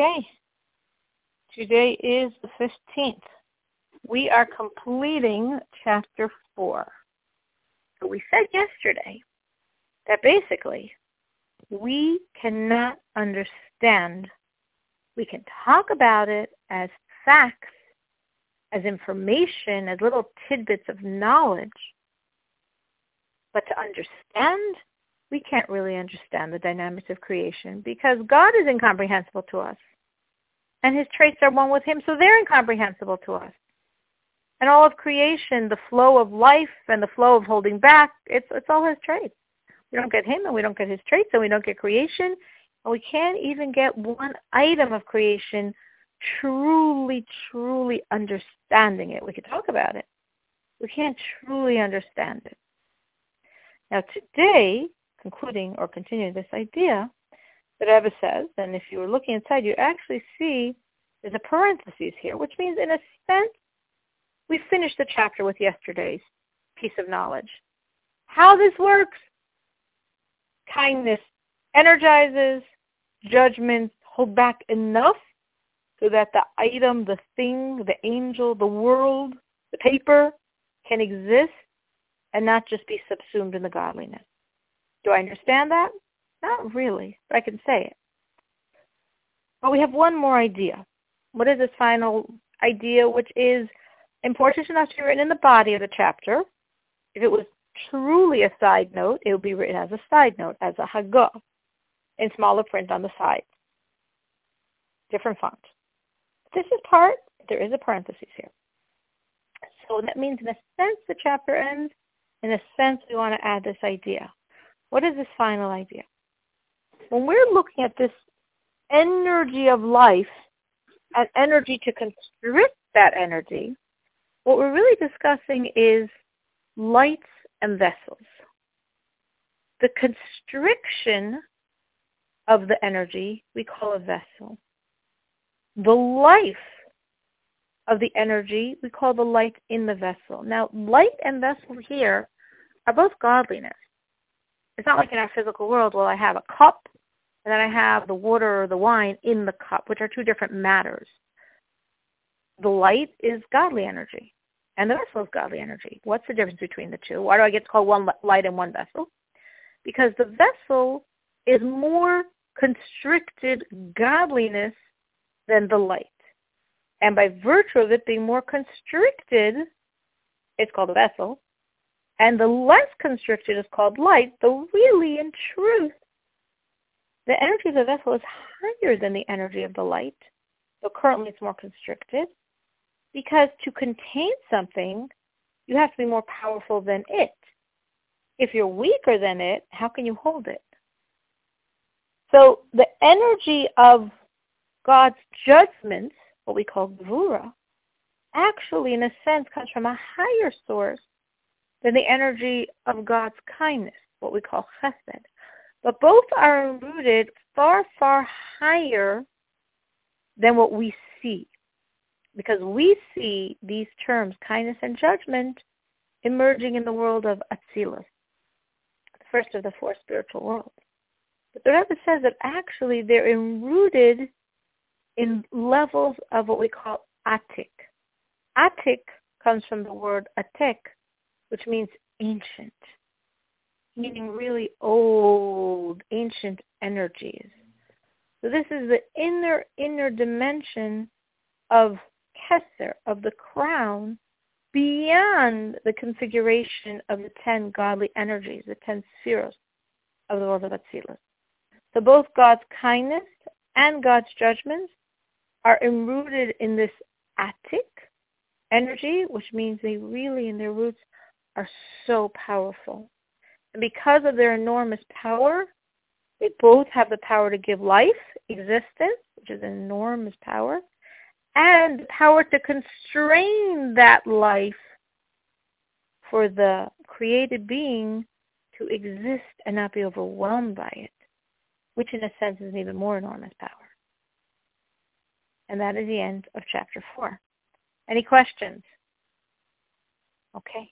Okay, today is the 15th. We are completing chapter 4. So we said yesterday that basically we cannot understand. We can talk about it as facts, as information, as little tidbits of knowledge. But to understand, we can't really understand the dynamics of creation because God is incomprehensible to us. And his traits are one with him, so they're incomprehensible to us. And all of creation, the flow of life and the flow of holding back, it's all his traits. We don't get him and we don't get his traits and we don't get creation. And we can't even get one item of creation truly, truly understanding it. We could talk about it. We can't truly understand it. Now today, concluding or continuing this idea, the Rebbe says, and if you were looking inside, you actually see there's a parenthesis here, which means in a sense, we finished the chapter with yesterday's piece of knowledge. How this works, kindness energizes, judgments hold back enough so that the item, the thing, the angel, the world, the paper can exist and not just be subsumed in the godliness. Do I understand that? Not really, but I can say it. But we have one more idea. What is this final idea, which is important to not be written in the body of the chapter? If it was truly a side note, it would be written as a side note, as a hagah, in smaller print on the side. Different font. This is part, there is a parenthesis here. So that means in a sense the chapter ends, in a sense we want to add this idea. What is this final idea? When we're looking at this energy of life, an energy to constrict that energy, what we're really discussing is lights and vessels. The constriction of the energy we call a vessel. The life of the energy we call the light in the vessel. Now, light and vessel here are both godliness. It's not like in our physical world, well, I have a cup, and then I have the water or the wine in the cup, which are two different matters. The light is godly energy, and the vessel is godly energy. What's the difference between the two? Why do I get to call one light and one vessel? Because the vessel is more constricted godliness than the light. And by virtue of it being more constricted, it's called a vessel. And the less constricted is called light, though really, in truth, the energy of the vessel is higher than the energy of the light, though currently it's more constricted, because to contain something, you have to be more powerful than it. If you're weaker than it, how can you hold it? So the energy of God's judgments, what we call gevurah, actually, in a sense, comes from a higher source than the energy of God's kindness, what we call chesed. But both are rooted far, far higher than what we see, because we see these terms, kindness and judgment, emerging in the world of atziluth, the first of the four spiritual worlds. But the Rebbe says that actually they're enrooted in levels of what we call atik. Atik comes from the word atik, which means ancient, meaning really old, ancient energies. So this is the inner dimension of Kether, of the crown, beyond the configuration of the 10 godly energies, the 10 sephiroth of the world of Atziluth. So both God's kindness and God's judgments are enrooted in this atik energy, which means they really, in their roots, are so powerful. And because of their enormous power, they both have the power to give life, existence, which is an enormous power, and the power to constrain that life for the created being to exist and not be overwhelmed by it, which in a sense is an even more enormous power. And that is the end of chapter 4. Any questions? Okay.